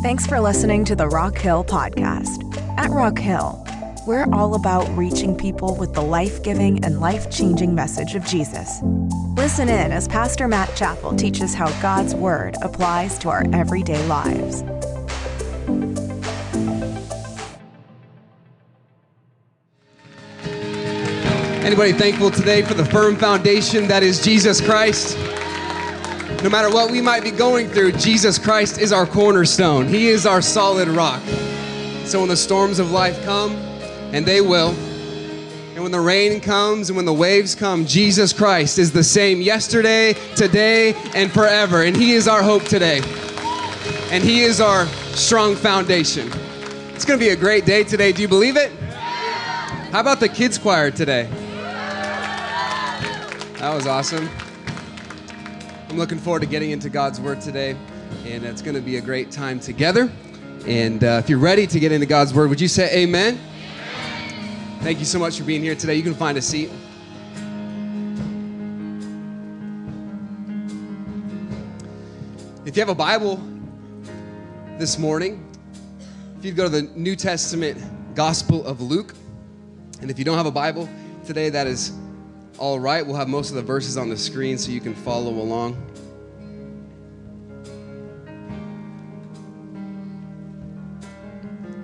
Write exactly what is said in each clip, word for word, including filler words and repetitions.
Thanks for listening to the Rock Hill Podcast. At Rock Hill, we're all about reaching people with the life-giving and life-changing message of Jesus. Listen in as Pastor Matt Chappell teaches how God's Word applies to our everyday lives. Anybody thankful today for the firm foundation that is Jesus Christ? No matter what we might be going through, Jesus Christ is our cornerstone. He is our solid rock. So when the storms of life come, and they will, and when the rain comes and when the waves come, Jesus Christ is the same yesterday, today, and forever. And He is our hope today. And He is our strong foundation. It's going to be a great day today. Do you believe it? How about the kids choir today? That was awesome. I'm looking forward to getting into God's Word today, and it's going to be a great time together. And uh, if you're ready to get into God's Word, would you say amen? Amen? Thank you so much for being here today. You can find a seat. If you have a Bible this morning, if you'd go to the New Testament Gospel of Luke, and if you don't have a Bible today, that is all right. We'll have most of the verses on the screen so you can follow along.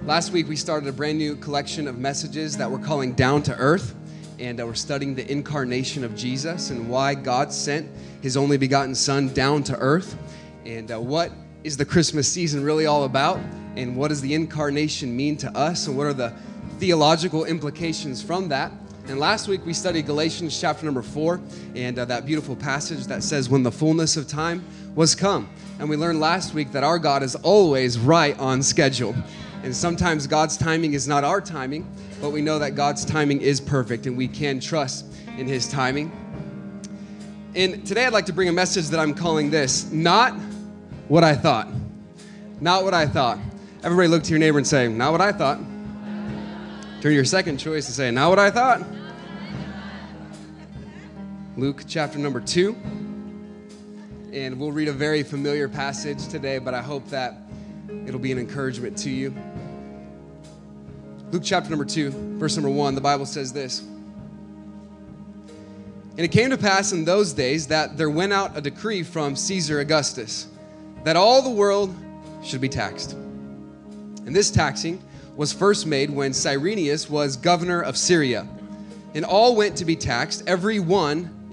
Last week, we started a brand new collection of messages that we're calling Down to Earth, and uh, we're studying the incarnation of Jesus and why God sent His only begotten Son down to earth, and uh, what is the Christmas season really all about, and what does the incarnation mean to us, and what are the theological implications from that. And last week, we studied Galatians chapter number four, and uh, that beautiful passage that says, when the fullness of time was come. And we learned last week that our God is always right on schedule. And sometimes God's timing is not our timing, but we know that God's timing is perfect, and we can trust in His timing. And today, I'd like to bring a message that I'm calling this, Not What I Thought. Not What I Thought. Everybody look to your neighbor and say, not what I thought. Turn your second choice and say, not what I thought. Luke chapter number two. And we'll read a very familiar passage today, but I hope that it'll be an encouragement to you. Luke chapter number two, verse number one, the Bible says this. And it came to pass in those days that there went out a decree from Caesar Augustus that all the world should be taxed. And this taxing was first made when Cyrenius was governor of Syria. And all went to be taxed, every one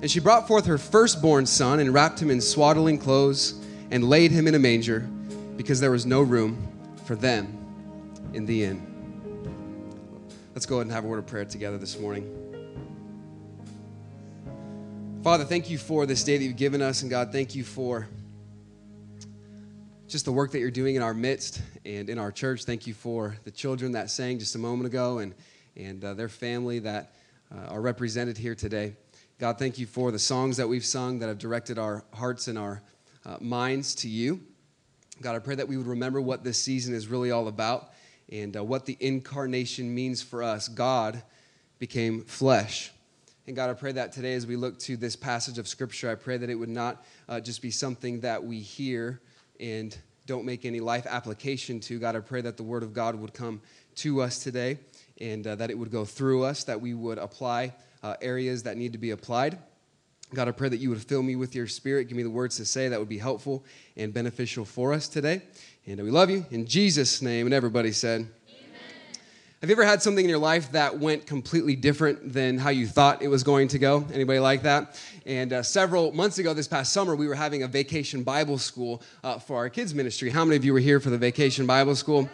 And she brought forth her firstborn son and wrapped him in swaddling clothes and laid him in a manger because there was no room for them in the inn. Let's go ahead and have a word of prayer together this morning. Father, thank you for this day that you've given us. And God, thank you for just the work that you're doing in our midst and in our church. Thank you for the children that sang just a moment ago and, and uh, their family that uh, are represented here today. God, thank you for the songs that we've sung that have directed our hearts and our uh, minds to you. God, I pray that we would remember what this season is really all about and uh, what the incarnation means for us. God became flesh. And God, I pray that today as we look to this passage of Scripture, I pray that it would not uh, just be something that we hear and don't make any life application to. God, I pray that the Word of God would come to us today and uh, that it would go through us, that we would apply uh, areas that need to be applied. God, I pray that you would fill me with your Spirit. Give me the words to say that would be helpful and beneficial for us today. And we love you. In Jesus' name, and everybody said, amen. Have you ever had something in your life that went completely different than how you thought it was going to go? Anybody like that? And uh, several months ago, this past summer, we were having a vacation Bible school uh, for our kids' ministry. How many of you were here for the vacation Bible school?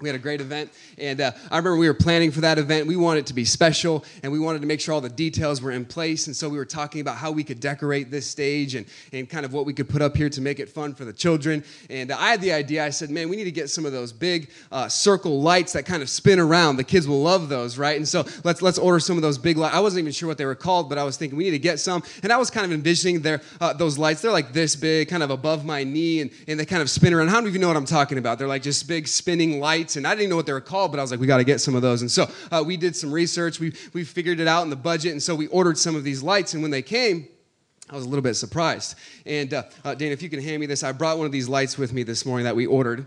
We had a great event, and uh, I remember we were planning for that event. We wanted it to be special, and we wanted to make sure all the details were in place, and so we were talking about how we could decorate this stage and, and kind of what we could put up here to make it fun for the children, and uh, I had the idea. I said, man, we need to get some of those big uh, circle lights that kind of spin around. The kids will love those, right? And so let's let's order some of those big lights. I wasn't even sure what they were called, but I was thinking we need to get some, and I was kind of envisioning their, uh, those lights. They're like this big, kind of above my knee, and, and they kind of spin around. How many of you know what I'm talking about? They're like just big spinning lights. And I didn't even know what they were called, but I was like, we got to get some of those. And so uh, we did some research. We we figured it out in the budget. And so we ordered some of these lights. And when they came, I was a little bit surprised. And uh, uh, Dan, if you can hand me this, I brought one of these lights with me this morning that we ordered.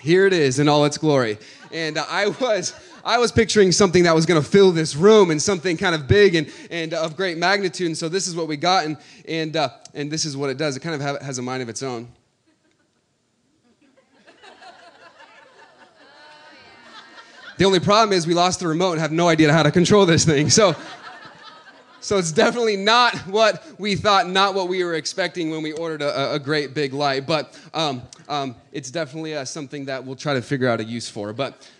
Here it is in all its glory. And uh, I was... I was picturing something that was going to fill this room and something kind of big and, and of great magnitude. And so this is what we got. And, and, uh, and this is what it does. It kind of has a mind of its own. The only problem is we lost the remote and have no idea how to control this thing. So, so it's definitely not what we thought, not what we were expecting when we ordered a, a great big light. But um, um, it's definitely uh, something that we'll try to figure out a use for. But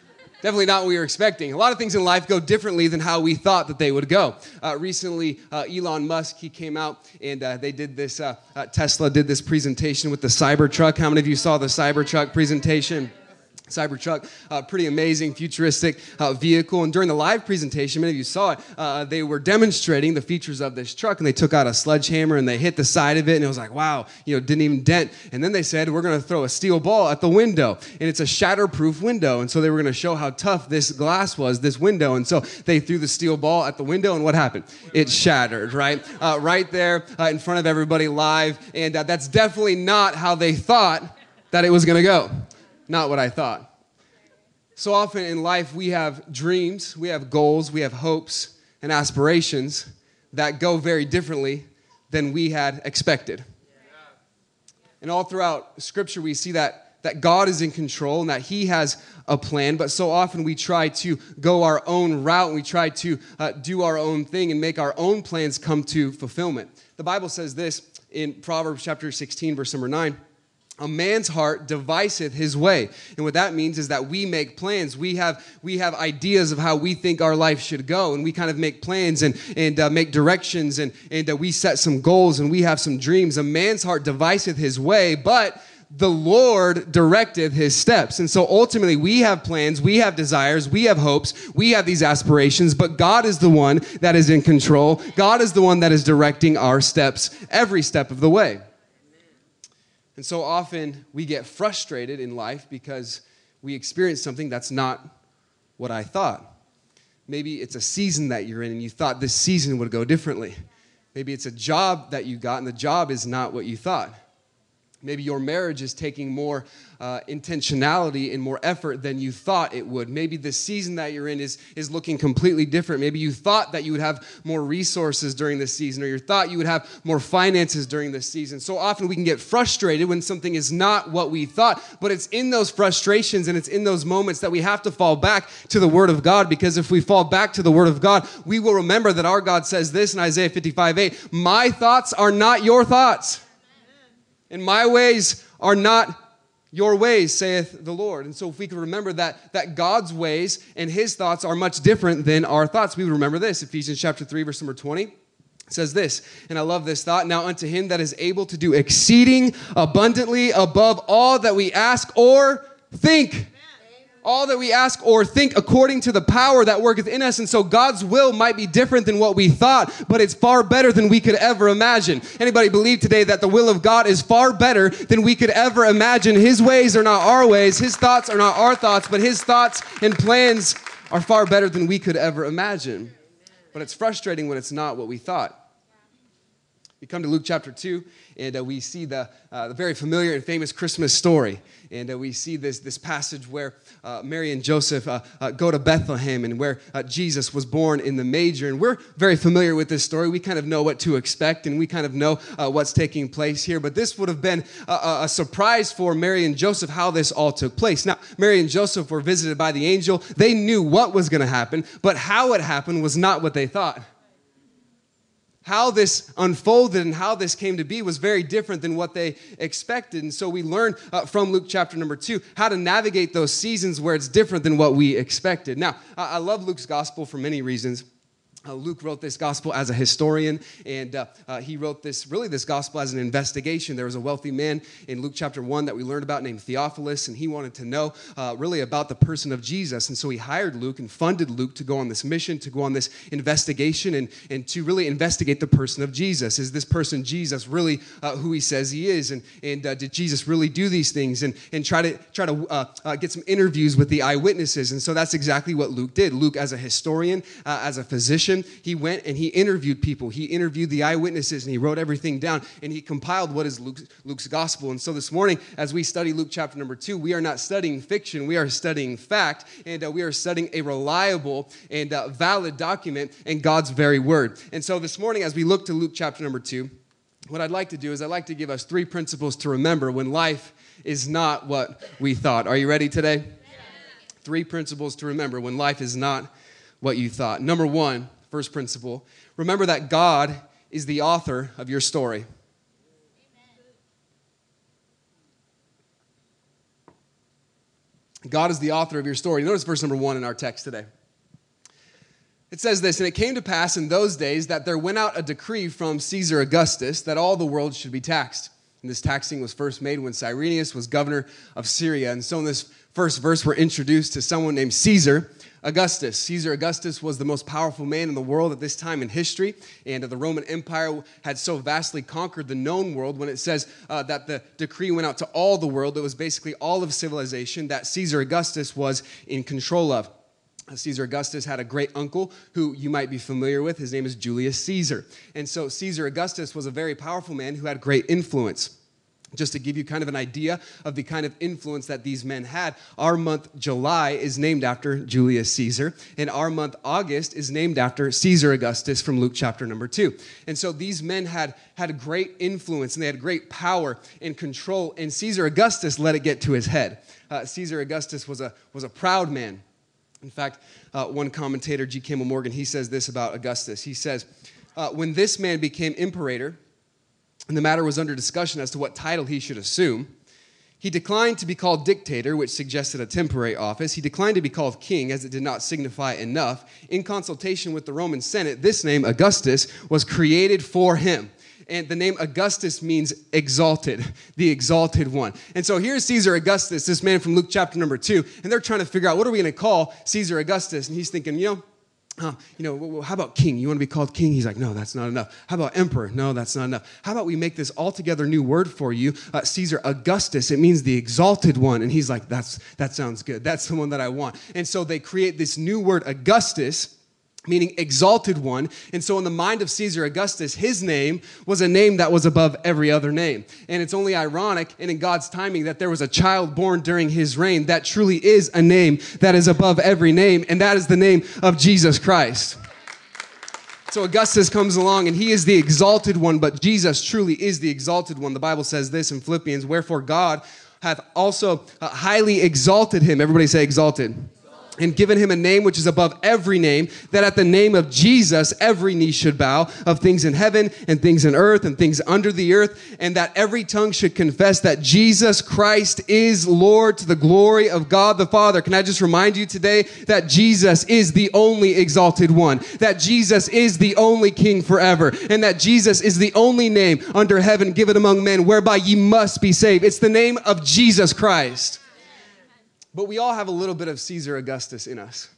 definitely not what we were expecting. A lot of things in life go differently than how we thought that they would go. Uh, recently, uh, Elon Musk, he came out and uh, they did this, uh, uh, Tesla did this presentation with the Cybertruck. How many of you saw the Cybertruck presentation? Cybertruck, uh, pretty amazing, futuristic uh, vehicle. And during the live presentation, many of you saw it, uh, they were demonstrating the features of this truck, and they took out a sledgehammer, and they hit the side of it, and it was like, wow, you know, didn't even dent. And then they said, we're going to throw a steel ball at the window, and it's a shatterproof window. And so they were going to show how tough this glass was, this window. And so they threw the steel ball at the window, and what happened? It shattered, right? Uh, right there uh, in front of everybody live. And uh, that's definitely not how they thought that it was going to go. Not what I thought. So often in life, we have dreams, we have goals, we have hopes and aspirations that go very differently than we had expected. And all throughout Scripture, we see that that God is in control and that He has a plan, but so often we try to go our own route, and we try to uh, do our own thing and make our own plans come to fulfillment. The Bible says this in Proverbs chapter sixteen, verse number nine. A man's heart deviseth his way. And what that means is that we make plans. We have we have ideas of how we think our life should go, and we kind of make plans and, and uh, make directions, and, and uh, we set some goals, and we have some dreams. A man's heart deviseth his way, but the Lord directeth his steps. And so ultimately we have plans, we have desires, we have hopes, we have these aspirations, but God is the one that is in control. God is the one that is directing our steps every step of the way. And so often we get frustrated in life because we experience something that's not what I thought. Maybe it's a season that you're in and you thought this season would go differently. Maybe it's a job that you got and the job is not what you thought. Maybe your marriage is taking more uh, intentionality and more effort than you thought it would. Maybe the season that you're in is, is looking completely different. Maybe you thought that you would have more resources during this season, or you thought you would have more finances during this season. So often we can get frustrated when something is not what we thought, but it's in those frustrations and it's in those moments that we have to fall back to the Word of God, because if we fall back to the Word of God, we will remember that our God says this in Isaiah fifty-five eight, my thoughts are not your thoughts. And my ways are not your ways, saith the Lord. And so if we could remember that, that God's ways and His thoughts are much different than our thoughts, we would remember this. Ephesians chapter three, verse number twenty says this, and I love this thought, now unto Him that is able to do exceeding abundantly above all that we ask or think. All that we ask or think according to the power that worketh in us. And so God's will might be different than what we thought, but it's far better than we could ever imagine. Anybody believe today that the will of God is far better than we could ever imagine? His ways are not our ways. His thoughts are not our thoughts, but His thoughts and plans are far better than we could ever imagine. But it's frustrating when it's not what we thought. We come to Luke chapter two, and uh, we see the, uh, the very familiar and famous Christmas story. And uh, we see this, this passage where uh, Mary and Joseph uh, uh, go to Bethlehem, and where uh, Jesus was born in the manger. And we're very familiar with this story. We kind of know what to expect, and we kind of know uh, what's taking place here. But this would have been a, a surprise for Mary and Joseph, how this all took place. Now, Mary and Joseph were visited by the angel. They knew what was going to happen, but how it happened was not what they thought. how this unfolded and how this came to be was very different than what they expected. And so we learn uh, from Luke chapter number two how to navigate those seasons where it's different than what we expected. Now, I, I love Luke's gospel for many reasons. Uh, Luke wrote this gospel as a historian, and uh, uh, he wrote this, really this gospel as an investigation. There was a wealthy man in Luke chapter one that we learned about named Theophilus, and he wanted to know uh, really about the person of Jesus. And so he hired Luke and funded Luke to go on this mission, to go on this investigation, and, and to really investigate the person of Jesus. Is this person Jesus really uh, who he says he is? And, and uh, did Jesus really do these things? And, and try to, try to uh, uh, get some interviews with the eyewitnesses. And so that's exactly what Luke did. Luke, as a historian, uh, as a physician, he went and he interviewed people. He interviewed the eyewitnesses, and he wrote everything down, and he compiled what is Luke's, Luke's gospel. And so this morning, as we study Luke chapter number two, we are not studying fiction. We are studying fact, and uh, we are studying a reliable and uh, valid document in God's very word. And so this morning, as we look to Luke chapter number two, what I'd like to do is I'd like to give us three principles to remember when life is not what we thought. Are you ready today? Yeah. Three principles to remember when life is not what you thought. Number one, first principle, remember that God is the author of your story. Amen. God is the author of your story. Notice verse number one in our text today. It says this, and it came to pass in those days that there went out a decree from Caesar Augustus that all the world should be taxed. And this taxing was first made when Cyrenius was governor of Syria. And so in this first verse, we're introduced to someone named Caesar Augustus. Caesar Augustus was the most powerful man in the world at this time in history, and the Roman Empire had so vastly conquered the known world. When it says uh, that the decree went out to all the world, it was basically all of civilization that Caesar Augustus was in control of. Caesar Augustus had a great uncle who you might be familiar with. His name is Julius Caesar. And so Caesar Augustus was a very powerful man who had great influence. Just to give you kind of an idea of the kind of influence that these men had, our month July is named after Julius Caesar, and our month August is named after Caesar Augustus from Luke chapter number two. And so these men had, had a great influence, and they had great power and control, and Caesar Augustus let it get to his head. Uh, Caesar Augustus was a, was a proud man. In fact, uh, one commentator, G. Campbell Morgan, he says this about Augustus. He says, uh, when this man became imperator, and the matter was under discussion as to what title he should assume. He declined to be called dictator, which suggested a temporary office. He declined to be called king, as it did not signify enough. In consultation with the Roman Senate, this name, Augustus, was created for him. And the name Augustus means exalted, the exalted one. And so here's Caesar Augustus, this man from Luke chapter number two, and they're trying to figure out, what are we going to call Caesar Augustus? And he's thinking, you know, Uh, you know, how about king? You want to be called king? He's like, no, that's not enough. How about emperor? No, that's not enough. How about we make this altogether new word for you, uh, Caesar Augustus? It means the exalted one. And he's like, that's that sounds good. That's the one that I want. And so they create this new word, Augustus, meaning exalted one. And so in the mind of Caesar Augustus, his name was a name that was above every other name. And it's only ironic and in God's timing that there was a child born during his reign that truly is a name that is above every name, and that is the name of Jesus Christ. So Augustus comes along, and he is the exalted one, but Jesus truly is the exalted one. The Bible says this in Philippians, wherefore God hath also highly exalted him. Everybody say exalted. And given him a name which is above every name, that at the name of Jesus every knee should bow, of things in heaven and things in earth and things under the earth, and that every tongue should confess that Jesus Christ is Lord to the glory of God the Father. Can I just remind you today that Jesus is the only exalted one, that Jesus is the only King forever, and that Jesus is the only name under heaven given among men whereby ye must be saved. It's the name of Jesus Christ. But we all have a little bit of Caesar Augustus in us.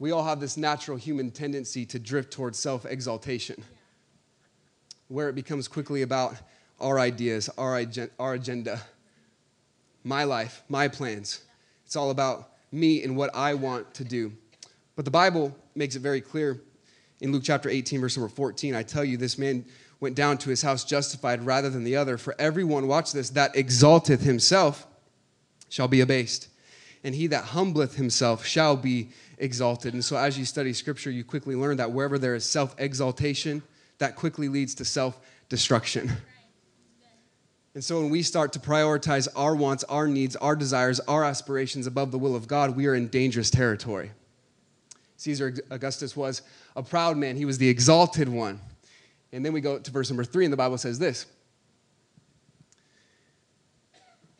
We all have this natural human tendency to drift towards self-exaltation, where it becomes quickly about our ideas, our agenda, my life, my plans. It's all about me and what I want to do. But the Bible makes it very clear in Luke chapter eighteen, verse number fourteen, I tell you, this man went down to his house justified rather than the other, for everyone, watch this, that exalteth himself shall be abased, and he that humbleth himself shall be exalted. And so as you study Scripture, you quickly learn that wherever there is self-exaltation, that quickly leads to self-destruction. Right. And so when we start to prioritize our wants, our needs, our desires, our aspirations above the will of God, we are in dangerous territory. Caesar Augustus was a proud man. He was the exalted one. And then we go to verse number three, and the Bible says this.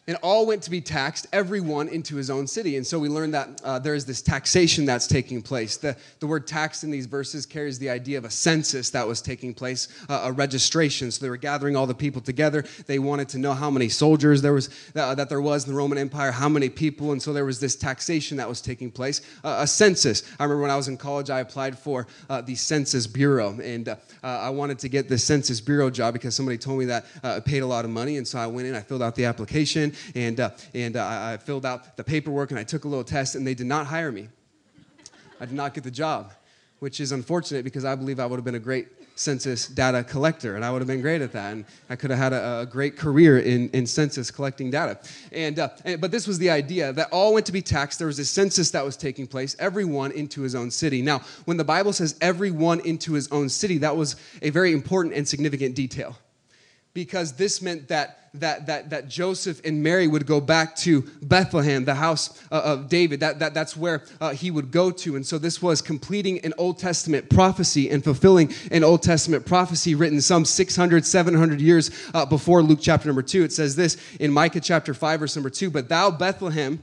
And all went to be taxed, every one into his own city. And so we learn that uh, there is this taxation that's taking place. The, the word taxed in these verses carries the idea of a census that was taking place, uh, a registration. So they were gathering all the people together. They wanted to know how many soldiers there was uh, that there was in the Roman Empire, how many people. And so there was this taxation that was taking place, uh, a census. I remember when I was in college, I applied for uh, the Census Bureau. And uh, uh, I wanted to get the Census Bureau job because somebody told me that uh, it paid a lot of money. And so I went in, I filled out the application. And uh, and uh, I filled out the paperwork, and I took a little test, and they did not hire me. I did not get the job, which is unfortunate because I believe I would have been a great census data collector, and I would have been great at that, and I could have had a, a great career in, in census collecting data. And, uh, and but this was the idea, that all went to be taxed. There was a census that was taking place, everyone into his own city. Now, when the Bible says everyone into his own city, that was a very important and significant detail, because this meant that, that that that Joseph and Mary would go back to Bethlehem, the house uh, of David. That, that, that's where uh, he would go to. And so this was completing an Old Testament prophecy and fulfilling an Old Testament prophecy written some six hundred, seven hundred years uh, before Luke chapter number two. It says this in Micah chapter five, verse number two, "But thou, Bethlehem,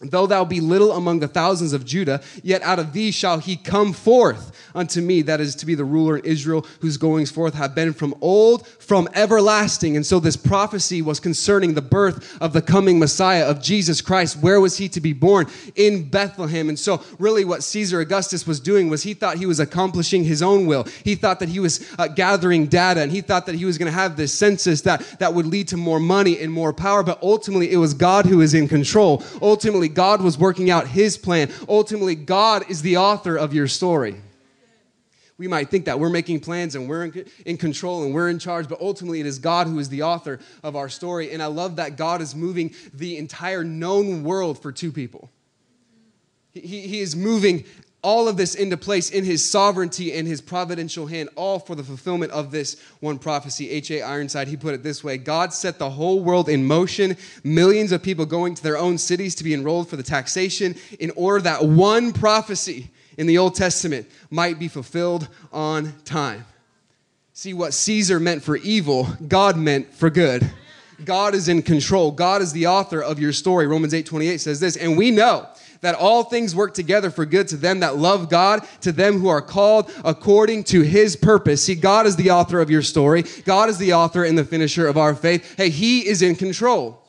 though thou be little among the thousands of Judah, yet out of thee shall he come forth unto me, that is to be the ruler in Israel, whose goings forth have been from old, from everlasting." And so this prophecy was concerning the birth of the coming Messiah, of Jesus Christ. Where was he to be born? In Bethlehem. And so really what Caesar Augustus was doing was he thought he was accomplishing his own will. He thought that he was uh, gathering data, and he thought that he was going to have this census that, that would lead to more money and more power. But ultimately, it was God who is in control. Ultimately, God was working out his plan. Ultimately, God is the author of your story. We might think that we're making plans and we're in control and we're in charge, but ultimately it is God who is the author of our story. And I love that God is moving the entire known world for two people. He, he is moving all of this into place in his sovereignty and his providential hand, all for the fulfillment of this one prophecy. H A Ironside, he put it this way: God set the whole world in motion, millions of people going to their own cities to be enrolled for the taxation, in order that one prophecy in the Old Testament might be fulfilled on time. See, what Caesar meant for evil, God meant for good. God is in control. God is the author of your story. Romans eight twenty-eight says this, "And we know that all things work together for good to them that love God, to them who are called according to his purpose." See, God is the author of your story. God is the author and the finisher of our faith. Hey, he is in control.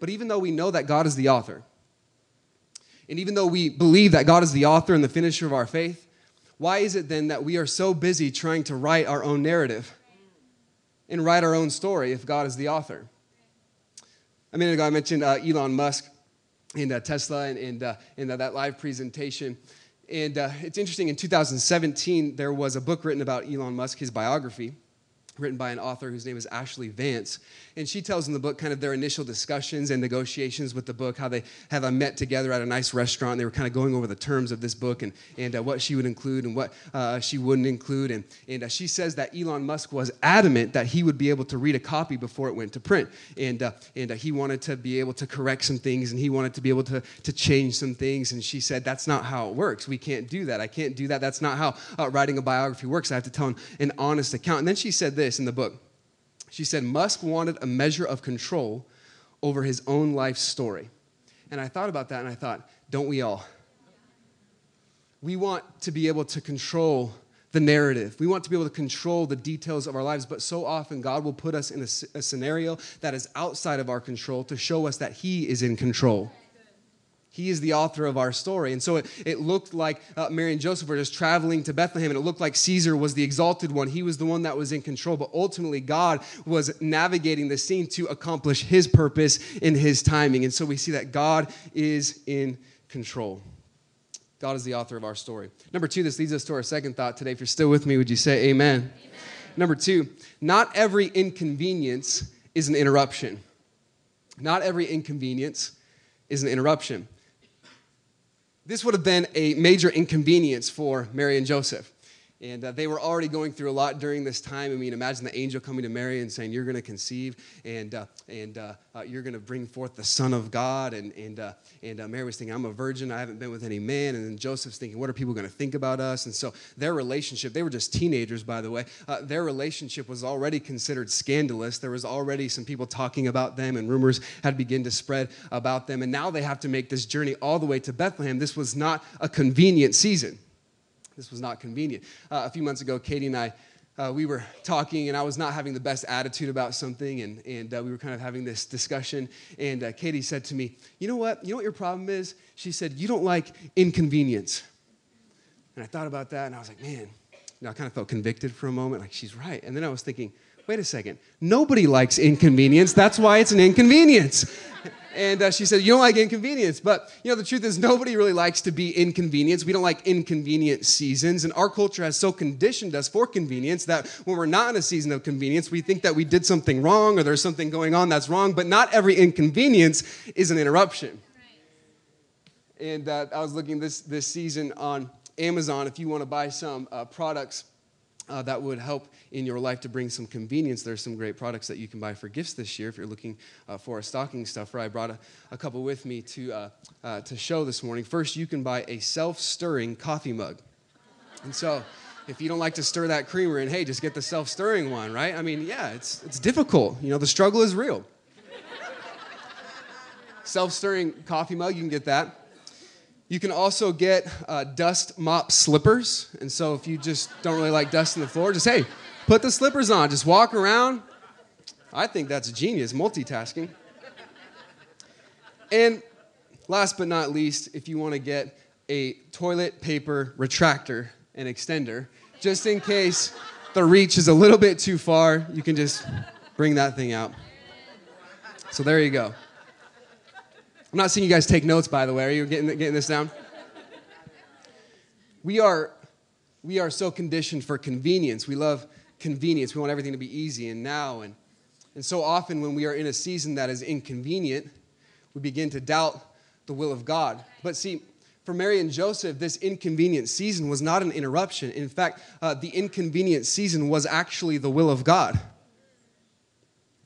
But even though we know that God is the author, and even though we believe that God is the author and the finisher of our faith, why is it then that we are so busy trying to write our own narrative and write our own story if God is the author? A minute ago, I mentioned uh, Elon Musk and uh, Tesla and, and, uh, and uh, that live presentation. And uh, it's interesting, in two thousand seventeen, there was a book written about Elon Musk, his biography, written by an author whose name is Ashley Vance. And she tells in the book kind of their initial discussions and negotiations with the book, how they have met together at a nice restaurant. They were kind of going over the terms of this book and, and uh, what she would include and what uh, she wouldn't include. And, and uh, she says that Elon Musk was adamant that he would be able to read a copy before it went to print. And, uh, and uh, he wanted to be able to correct some things, and he wanted to be able to, to change some things. And she said, that's not how it works. We can't do that. I can't do that. That's not how uh, writing a biography works. I have to tell an, an honest account. And then she said this. This in the book. She said, Musk wanted a measure of control over his own life story. And I thought about that, and I thought, don't we all? We want to be able to control the narrative. We want to be able to control the details of our lives, but so often God will put us in a, a scenario that is outside of our control to show us that he is in control. He is the author of our story. And so it, it looked like uh, Mary and Joseph were just traveling to Bethlehem, and it looked like Caesar was the exalted one. He was the one that was in control. But ultimately, God was navigating the scene to accomplish his purpose in his timing. And so we see that God is in control. God is the author of our story. Number two, this leads us to our second thought today. If you're still with me, would you say amen? Amen. Number two, not every inconvenience is an interruption. Not every inconvenience is an interruption. This would have been a major inconvenience for Mary and Joseph. And uh, they were already going through a lot during this time. I mean, imagine the angel coming to Mary and saying, you're going to conceive, and uh, and uh, uh, you're going to bring forth the Son of God. And and uh, and uh, Mary was thinking, I'm a virgin. I haven't been with any man. And then Joseph's thinking, what are people going to think about us? And so their relationship, they were just teenagers, by the way. Uh, their relationship was already considered scandalous. There was already some people talking about them, and rumors had begun to spread about them. And now they have to make this journey all the way to Bethlehem. This was not a convenient season. This was not convenient. Uh, a few months ago, Katie and I, uh, we were talking, and I was not having the best attitude about something, and, and uh, we were kind of having this discussion, and uh, Katie said to me, you know what? You know what your problem is? She said, you don't like inconvenience. And I thought about that, and I was like, man. You know, I kind of felt convicted for a moment, like she's right. And then I was thinking, wait a second. Nobody likes inconvenience. That's why it's an inconvenience. And uh, she said, you don't like inconvenience. But, you know, the truth is nobody really likes to be inconvenienced. We don't like inconvenient seasons. And our culture has so conditioned us for convenience that when we're not in a season of convenience, we think that we did something wrong or there's something going on that's wrong. But not every inconvenience is an interruption. Right. And uh, I was looking this, this season on Amazon if you want to buy some uh, products Uh, that would help in your life to bring some convenience. There's some great products that you can buy for gifts this year if you're looking uh, for a stocking stuffer. I brought a, a couple with me to uh, uh, to show this morning. First, you can buy a self-stirring coffee mug. And so if you don't like to stir that creamer in, hey, just get the self-stirring one, right? I mean, yeah, it's it's difficult. You know, the struggle is real. Self-stirring coffee mug, you can get that. You can also get uh, dust mop slippers. And so if you just don't really like dust on the floor, just, hey, put the slippers on. Just walk around. I think that's genius, multitasking. And last but not least, if you want to get a toilet paper retractor and extender, just in case the reach is a little bit too far, you can just bring that thing out. So there you go. I'm not seeing you guys take notes, by the way. Are you getting getting this down? We are, we are so conditioned for convenience. We love convenience. We want everything to be easy and now. And, and so often when we are in a season that is inconvenient, we begin to doubt the will of God. But see, for Mary and Joseph, this inconvenient season was not an interruption. In fact, uh, the inconvenient season was actually the will of God.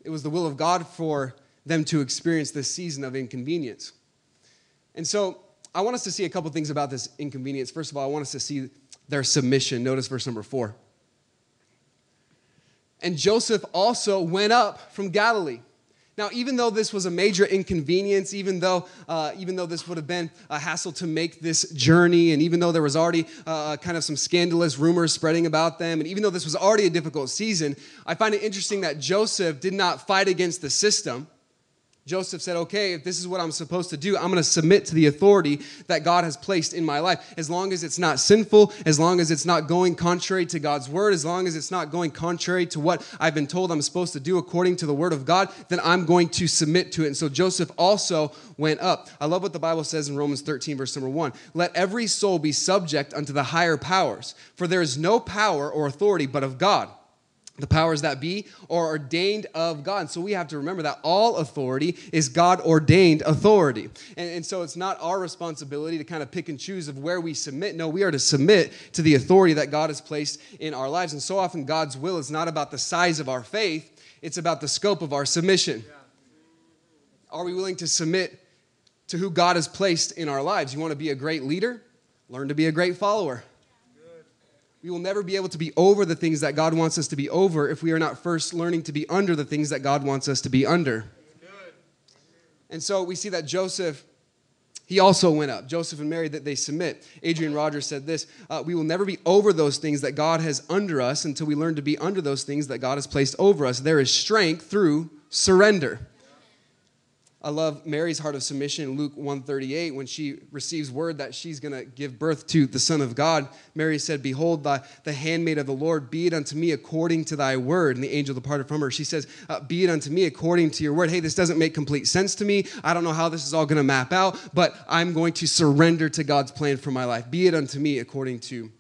It was the will of God for them to experience this season of inconvenience. And so I want us to see a couple things about this inconvenience. First of all, I want us to see their submission. Notice verse number four. And Joseph also went up from Galilee. Now, even though this was a major inconvenience, even though uh, even though this would have been a hassle to make this journey, and even though there was already uh, kind of some scandalous rumors spreading about them, and even though this was already a difficult season, I find it interesting that Joseph did not fight against the system. Joseph said, okay, if this is what I'm supposed to do, I'm going to submit to the authority that God has placed in my life. As long as it's not sinful, as long as it's not going contrary to God's word, as long as it's not going contrary to what I've been told I'm supposed to do according to the word of God, then I'm going to submit to it. And so Joseph also went up. I love what the Bible says in Romans thirteen, verse number one. Let every soul be subject unto the higher powers, for there is no power or authority but of God. The powers that be are ordained of God. And so we have to remember that all authority is God-ordained authority. And, and so it's not our responsibility to kind of pick and choose of where we submit. No, we are to submit to the authority that God has placed in our lives. And so often God's will is not about the size of our faith. It's about the scope of our submission. Are we willing to submit to who God has placed in our lives? You want to be a great leader? Learn to be a great follower. We will never be able to be over the things that God wants us to be over if we are not first learning to be under the things that God wants us to be under. Good. And so we see that Joseph, he also went up. Joseph and Mary, that they submit. Adrian Rogers said this, uh, we will never be over those things that God has under us until we learn to be under those things that God has placed over us. There is strength through surrender. I love Mary's heart of submission in Luke one thirty-eight when she receives word that she's going to give birth to the Son of God. Mary said, behold, the, the handmaid of the Lord, be it unto me according to thy word. And the angel departed from her. She says, uh, be it unto me according to your word. Hey, this doesn't make complete sense to me. I don't know how this is all going to map out, but I'm going to surrender to God's plan for my life. Be it unto me according to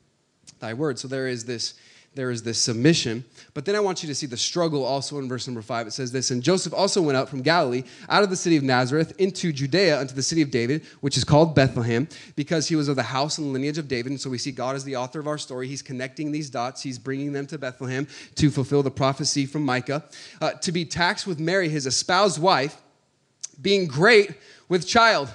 thy word. So there is this there is this submission. But then I want you to see the struggle also in verse number five. It says this, and Joseph also went up from Galilee, out of the city of Nazareth, into Judea, unto the city of David, which is called Bethlehem, because he was of the house and lineage of David. And so we see God is the author of our story. He's connecting these dots. He's bringing them to Bethlehem to fulfill the prophecy from Micah, uh, to be taxed with Mary, his espoused wife, being great with child.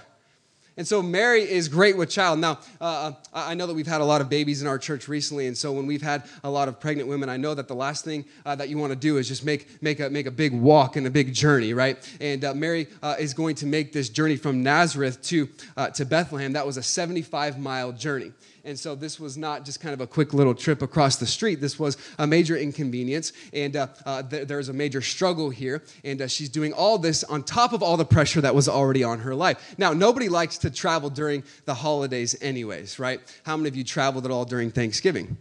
And so Mary is great with child. Now, uh, I know that we've had a lot of babies in our church recently, and so when we've had a lot of pregnant women, I know that the last thing uh, that you want to do is just make make a make a big walk and a big journey, right? And uh, Mary uh, is going to make this journey from Nazareth to uh, to Bethlehem. That was a seventy-five mile journey. And so this was not just kind of a quick little trip across the street. This was a major inconvenience, and uh, uh, th- there was a major struggle here. And uh, she's doing all this on top of all the pressure that was already on her life. Now, nobody likes to travel during the holidays anyways, right? How many of you traveled at all during Thanksgiving?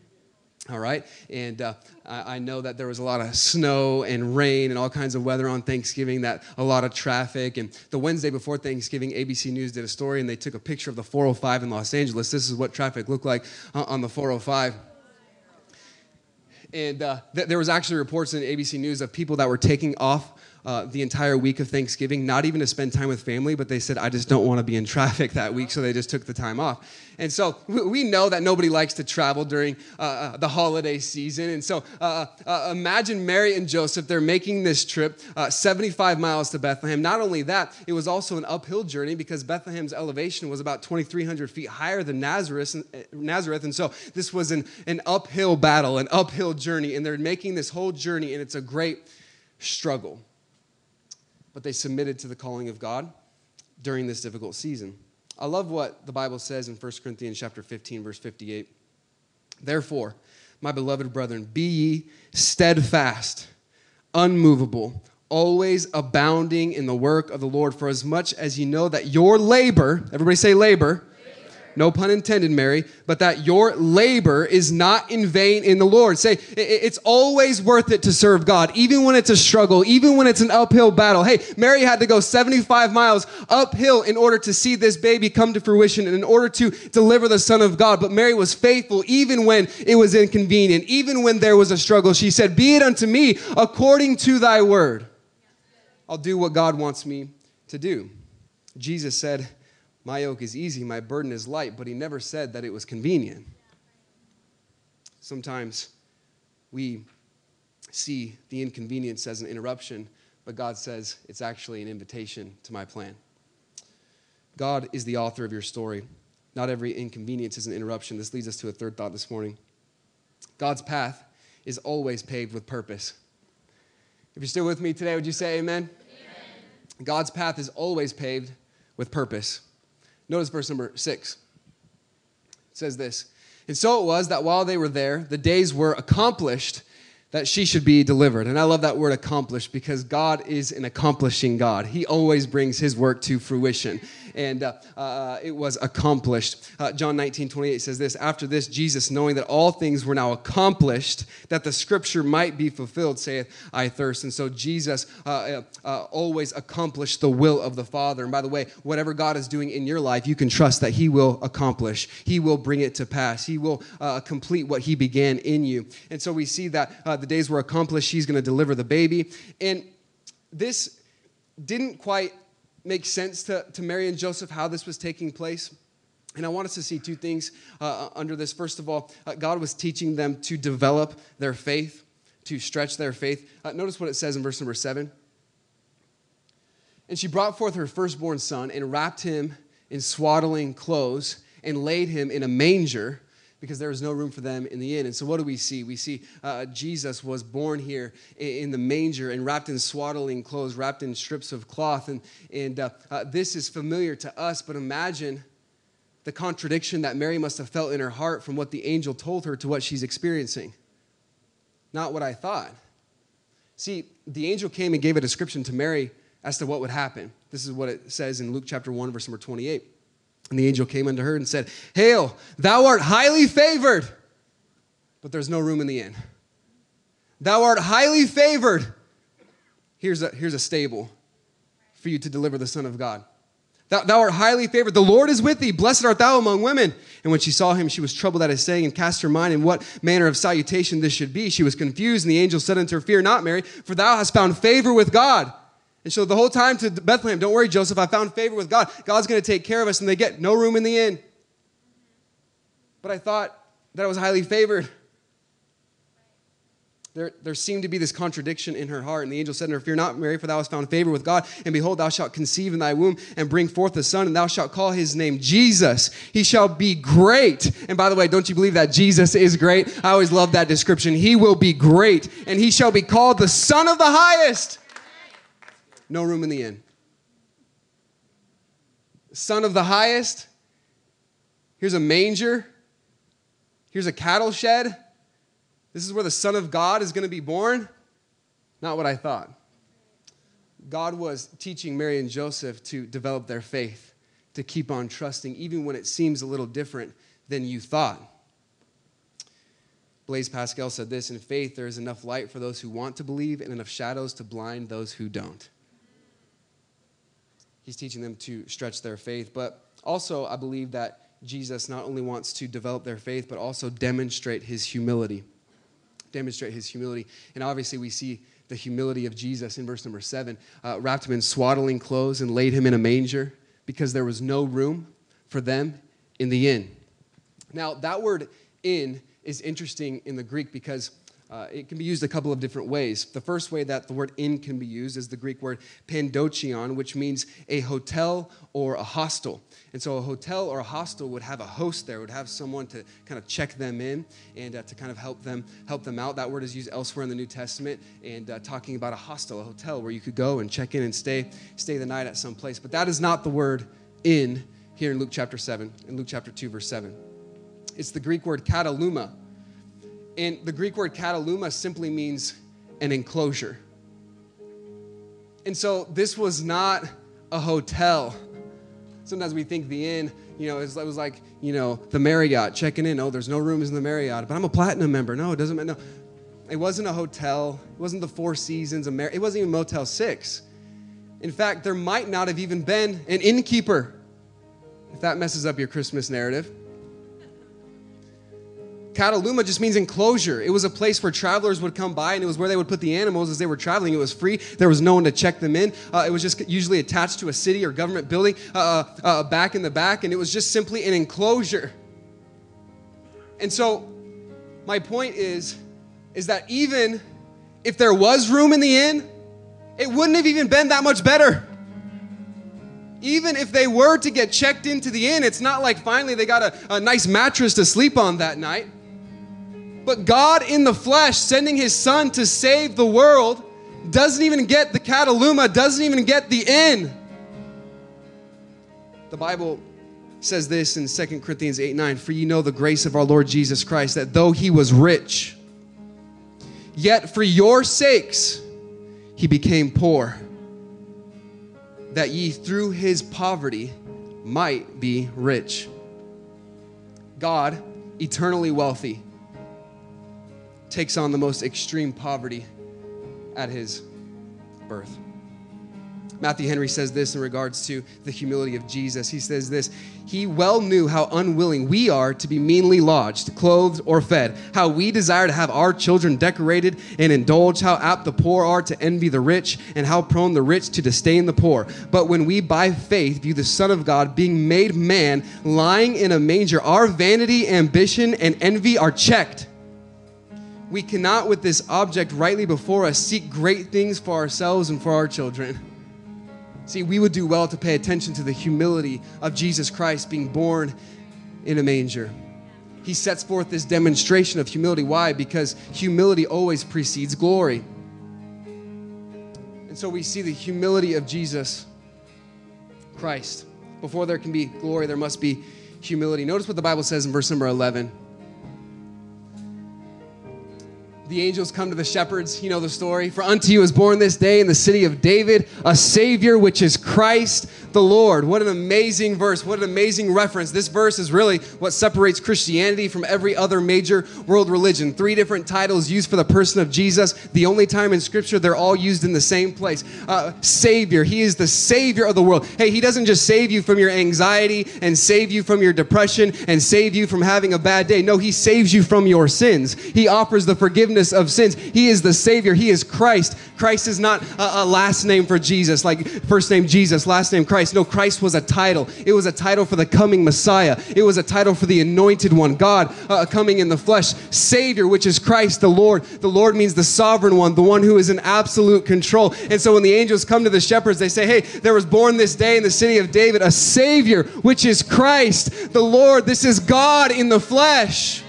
All right, and uh, I, I know that there was a lot of snow and rain and all kinds of weather on Thanksgiving, that a lot of traffic. And the Wednesday before Thanksgiving, A B C News did a story, and they took a picture of the four oh five in Los Angeles. This is what traffic looked like uh, on the four oh five. And uh, th- there was actually reports in A B C News of people that were taking off Uh, the entire week of Thanksgiving, not even to spend time with family, but they said, I just don't want to be in traffic that week, so they just took the time off. And so we know that nobody likes to travel during uh, the holiday season. And so uh, uh, imagine Mary and Joseph, they're making this trip, uh, seventy-five miles to Bethlehem. Not only that, it was also an uphill journey because Bethlehem's elevation was about twenty-three hundred feet higher than Nazareth. Nazareth. And so this was an, an uphill battle, an uphill journey, and they're making this whole journey, and it's a great struggle. But they submitted to the calling of God during this difficult season. I love what the Bible says in First Corinthians chapter fifteen, verse fifty-eight. Therefore, my beloved brethren, be ye steadfast, unmovable, always abounding in the work of the Lord, for as much as ye know that your labor, everybody say labor, labor. No pun intended, Mary, but that your labor is not in vain in the Lord. Say, it's always worth it to serve God, even when it's a struggle, even when it's an uphill battle. Hey, Mary had to go seventy-five miles uphill in order to see this baby come to fruition and in order to deliver the Son of God. But Mary was faithful even when it was inconvenient, even when there was a struggle. She said, be it unto me according to thy word. I'll do what God wants me to do. Jesus said, my yoke is easy, my burden is light, but he never said that it was convenient. Sometimes we see the inconvenience as an interruption, but God says it's actually an invitation to my plan. God is the author of your story. Not every inconvenience is an interruption. This leads us to a third thought this morning. God's path is always paved with purpose. If you're still with me today, would you say amen? Amen. God's path is always paved with purpose. Notice verse number six. It says this, and so it was that while they were there, the days were accomplished that she should be delivered. And I love that word accomplished because God is an accomplishing God. He always brings his work to fruition. And uh, uh, it was accomplished. Uh, John nineteen twenty-eight says this, after this, Jesus, knowing that all things were now accomplished, that the scripture might be fulfilled, saith, I thirst. And so Jesus uh, uh, always accomplished the will of the Father. And by the way, whatever God is doing in your life, you can trust that he will accomplish. He will bring it to pass. He will uh, complete what he began in you. And so we see that uh, the days were accomplished. She's going to deliver the baby. And this didn't quite make sense to, to Mary and Joseph, how this was taking place. And I want us to see two things uh, under this. First of all, uh, God was teaching them to develop their faith, to stretch their faith. Uh, notice what it says in verse number seven. And she brought forth her firstborn son and wrapped him in swaddling clothes and laid him in a manger, because there was no room for them in the inn. And so what do we see? We see uh, Jesus was born here in the manger and wrapped in swaddling clothes, wrapped in strips of cloth. And, and uh, uh, this is familiar to us, but imagine the contradiction that Mary must have felt in her heart from what the angel told her to what she's experiencing. Not what I thought. See, the angel came and gave a description to Mary as to what would happen. This is what it says in Luke chapter one, verse number twenty-eight. And the angel came unto her and said, Hail, thou art highly favored, but there's no room in the inn. Thou art highly favored. Here's a, here's a stable for you to deliver the Son of God. Thou, thou art highly favored. The Lord is with thee. Blessed art thou among women. And when she saw him, she was troubled at his saying and cast her mind in what manner of salutation this should be. She was confused, and the angel said unto her, Fear not, Mary, for thou hast found favor with God. And so the whole time to Bethlehem, don't worry, Joseph, I found favor with God. God's going to take care of us, and they get no room in the inn. But I thought that I was highly favored. There, there seemed to be this contradiction in her heart. And the angel said to her, Fear not, Mary, for thou hast found favor with God. And behold, thou shalt conceive in thy womb and bring forth a son, and thou shalt call his name Jesus. He shall be great. And by the way, don't you believe that Jesus is great? I always love that description. He will be great, and he shall be called the Son of the Highest. No room in the inn. Son of the Highest. Here's a manger. Here's a cattle shed. This is where the Son of God is going to be born? Not what I thought. God was teaching Mary and Joseph to develop their faith, to keep on trusting, even when it seems a little different than you thought. Blaise Pascal said this, in faith there is enough light for those who want to believe and enough shadows to blind those who don't. He's teaching them to stretch their faith, but also I believe that Jesus not only wants to develop their faith, but also demonstrate his humility. demonstrate his humility. And obviously we see the humility of Jesus in verse number seven, uh, wrapped him in swaddling clothes and laid him in a manger because there was no room for them in the inn. Now that word inn is interesting in the Greek because uh, it can be used a couple of different ways. The first way that the word inn can be used is the Greek word pandochion, which means a hotel or a hostel. And so a hotel or a hostel would have a host there, would have someone to kind of check them in and uh, to kind of help them help them out. That word is used elsewhere in the New Testament and uh, talking about a hostel, a hotel where you could go and check in and stay stay the night at some place. But that is not the word in here in Luke chapter seven, in Luke chapter two, verse seven. It's the Greek word kataluma. And the Greek word kataluma simply means an enclosure. And so this was not a hotel. Sometimes we think the inn, you know, it was like, you know, the Marriott, checking in. Oh, there's no rooms in the Marriott, but I'm a platinum member. No, it doesn't matter. No. It wasn't a hotel. It wasn't the Four Seasons. A Marriott. It wasn't even Motel six. In fact, there might not have even been an innkeeper. If that messes up your Christmas narrative. Kataluma just means enclosure. It was a place where travelers would come by, and it was where they would put the animals as they were traveling. It was free. There was no one to check them in. Uh, it was just usually attached to a city or government building uh, uh, back in the back, and it was just simply an enclosure. And so my point is, is that even if there was room in the inn, it wouldn't have even been that much better. Even if they were to get checked into the inn, it's not like finally they got a, a nice mattress to sleep on that night. But God in the flesh, sending his son to save the world, doesn't even get the kataluma, doesn't even get the inn. The Bible says this in Second Corinthians eight nine, For ye know the grace of our Lord Jesus Christ, that though he was rich, yet for your sakes he became poor, that ye through his poverty might be rich. God, eternally wealthy, takes on the most extreme poverty at his birth. Matthew Henry says this in regards to the humility of Jesus. He says this, He well knew how unwilling we are to be meanly lodged, clothed, or fed, how we desire to have our children decorated and indulged, how apt the poor are to envy the rich, and how prone the rich to disdain the poor. But when we by faith view the Son of God being made man, lying in a manger, our vanity, ambition, and envy are checked. We cannot, with this object rightly before us, seek great things for ourselves and for our children. See, we would do well to pay attention to the humility of Jesus Christ being born in a manger. He sets forth this demonstration of humility. Why? Because humility always precedes glory. And so we see the humility of Jesus Christ. Before there can be glory, there must be humility. Notice what the Bible says in verse number eleven. The angels come to the shepherds. You know the story. For unto you is born this day in the city of David a Savior, which is Christ the Lord. What an amazing verse. What an amazing reference. This verse is really what separates Christianity from every other major world religion. Three different titles used for the person of Jesus. The only time in Scripture they're all used in the same place. Uh, Savior. He is the Savior of the world. Hey, He doesn't just save you from your anxiety and save you from your depression and save you from having a bad day. No, He saves you from your sins. He offers the forgiveness of sins. He is the Savior. He is Christ. Christ is not a, a last name for Jesus, like first name Jesus, last name Christ. No, Christ was a title. It was a title for the coming Messiah. It was a title for the anointed one, God uh, coming in the flesh. Savior, which is Christ, the Lord. The Lord means the sovereign one, the one who is in absolute control. And so when the angels come to the shepherds, they say, hey, there was born this day in the city of David a Savior, which is Christ, the Lord. This is God in the flesh.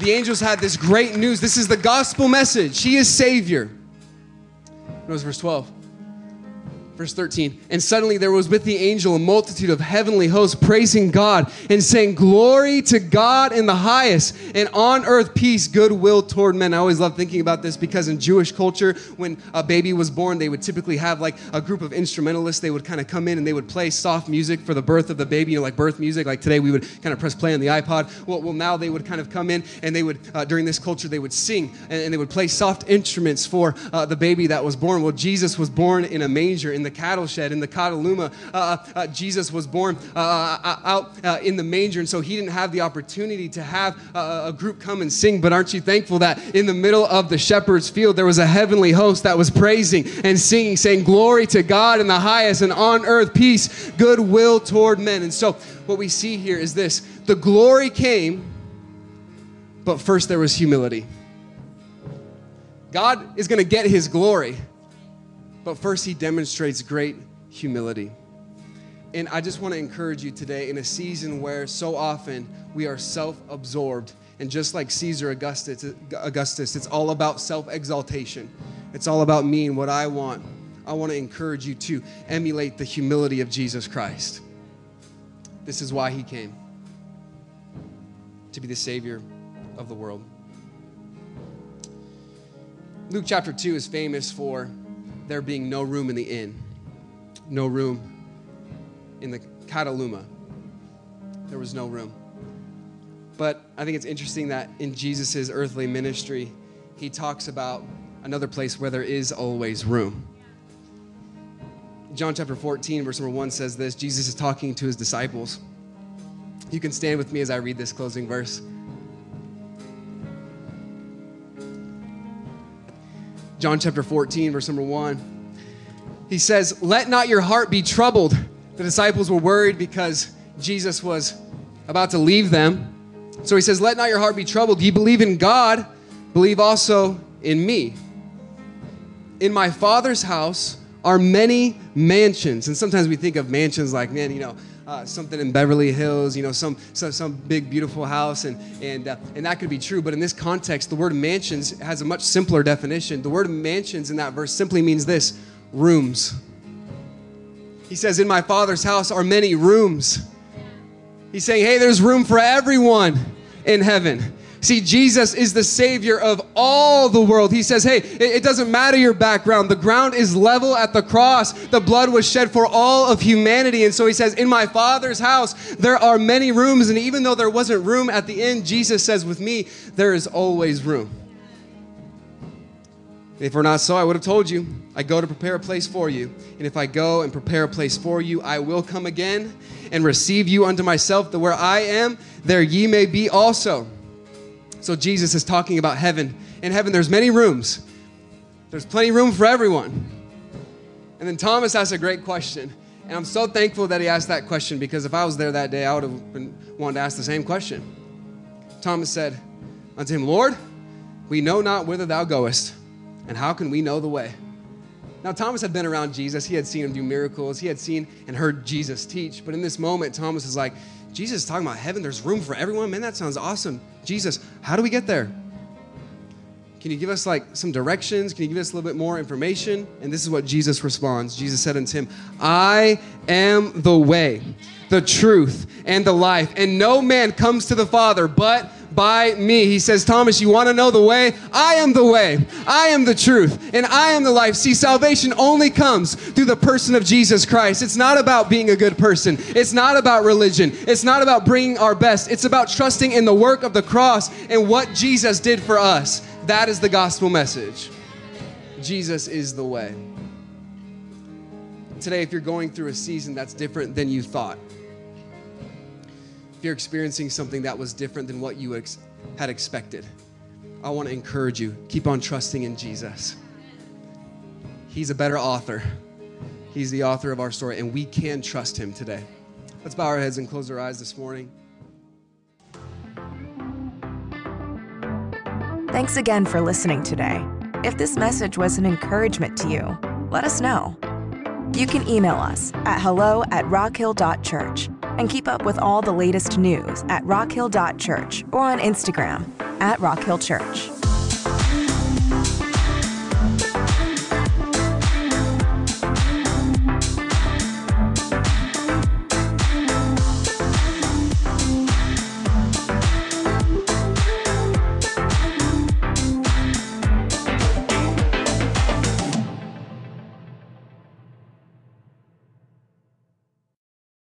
The angels had this great news. This is the gospel message. He is Savior. It was verse twelve. Verse thirteen, and suddenly there was with the angel a multitude of heavenly hosts praising God and saying, glory to God in the highest, and on earth peace, goodwill toward men. I always love thinking about this because in Jewish culture, when a baby was born, they would typically have like a group of instrumentalists. They would kind of come in and they would play soft music for the birth of the baby, you know, like birth music. Like today we would kind of press play on the iPod. Well, well now they would kind of come in and they would, uh, during this culture, they would sing and, and they would play soft instruments for uh, the baby that was born. Well, Jesus was born in a manger, in the cattle shed, in the kataluma. Uh, uh, Jesus was born uh, out uh, in the manger, and so he didn't have the opportunity to have uh, a group come and sing, but aren't you thankful that in the middle of the shepherd's field, there was a heavenly host that was praising and singing, saying, glory to God in the highest, and on earth peace, goodwill toward men. And so what we see here is this: the glory came, but first there was humility. God is going to get his glory, but first he demonstrates great humility. And I just want to encourage you today, in a season where so often we are self-absorbed, and just like Caesar Augustus, Augustus, it's all about self-exaltation. It's all about me and what I want. I want to encourage you to emulate the humility of Jesus Christ. This is why he came, to be the Savior of the world. Luke chapter two is famous for there being no room in the inn, no room in the kataluma. There was no room. But I think it's interesting that in Jesus' earthly ministry, he talks about another place where there is always room. John chapter fourteen, verse number one says this. Jesus is talking to his disciples. You can stand with me as I read this closing verse. John chapter fourteen, verse number one, he says, let not your heart be troubled. The disciples were worried because Jesus was about to leave them. So he says, let not your heart be troubled. Ye believe in God, believe also in me. In my Father's house are many mansions. And sometimes we think of mansions like, man, you know, Uh, something in Beverly Hills, you know, some some, some big beautiful house, and and uh, and that could be true. But in this context, the word mansions has a much simpler definition. The word mansions in that verse simply means this: rooms. He says, "In my Father's house are many rooms." He's saying, "Hey, there's room for everyone in heaven." See, Jesus is the Savior of all the world. He says, hey, it doesn't matter your background. The ground is level at the cross. The blood was shed for all of humanity. And so he says, in my Father's house, there are many rooms. And even though there wasn't room at the end, Jesus says, with me, there is always room. If it were not so, I would have told you, I go to prepare a place for you. And if I go and prepare a place for you, I will come again and receive you unto myself, that where I am, there ye may be also. So Jesus is talking about heaven. In heaven, there's many rooms. There's plenty of room for everyone. And then Thomas asked a great question. And I'm so thankful that he asked that question, because if I was there that day, I would have been wanting to ask the same question. Thomas said unto him, Lord, we know not whither thou goest, and how can we know the way? Now, Thomas had been around Jesus. He had seen him do miracles. He had seen and heard Jesus teach. But in this moment, Thomas is like, Jesus is talking about heaven. There's room for everyone. Man, that sounds awesome. Jesus, how do we get there? Can you give us like some directions? Can you give us a little bit more information? And this is what Jesus responds. Jesus said unto him, I am the way, the truth, and the life. And no man comes to the Father but by me. He says, Thomas, you want to know the way? I am the way. I am the truth. And I am the life. See, salvation only comes through the person of Jesus Christ. It's not about being a good person. It's not about religion. It's not about bringing our best. It's about trusting in the work of the cross and what Jesus did for us. That is the gospel message. Jesus is the way. Today, if you're going through a season that's different than you thought, if you're experiencing something that was different than what you ex- had expected, I want to encourage you, keep on trusting in Jesus. He's a better author. He's the author of our story, and we can trust him today. Let's bow our heads and close our eyes this morning. Thanks again for listening today. If this message was an encouragement to you, let us know. You can email us at hello at rockhill.church and keep up with all the latest news at rockhill dot church or on Instagram at rockhillchurch.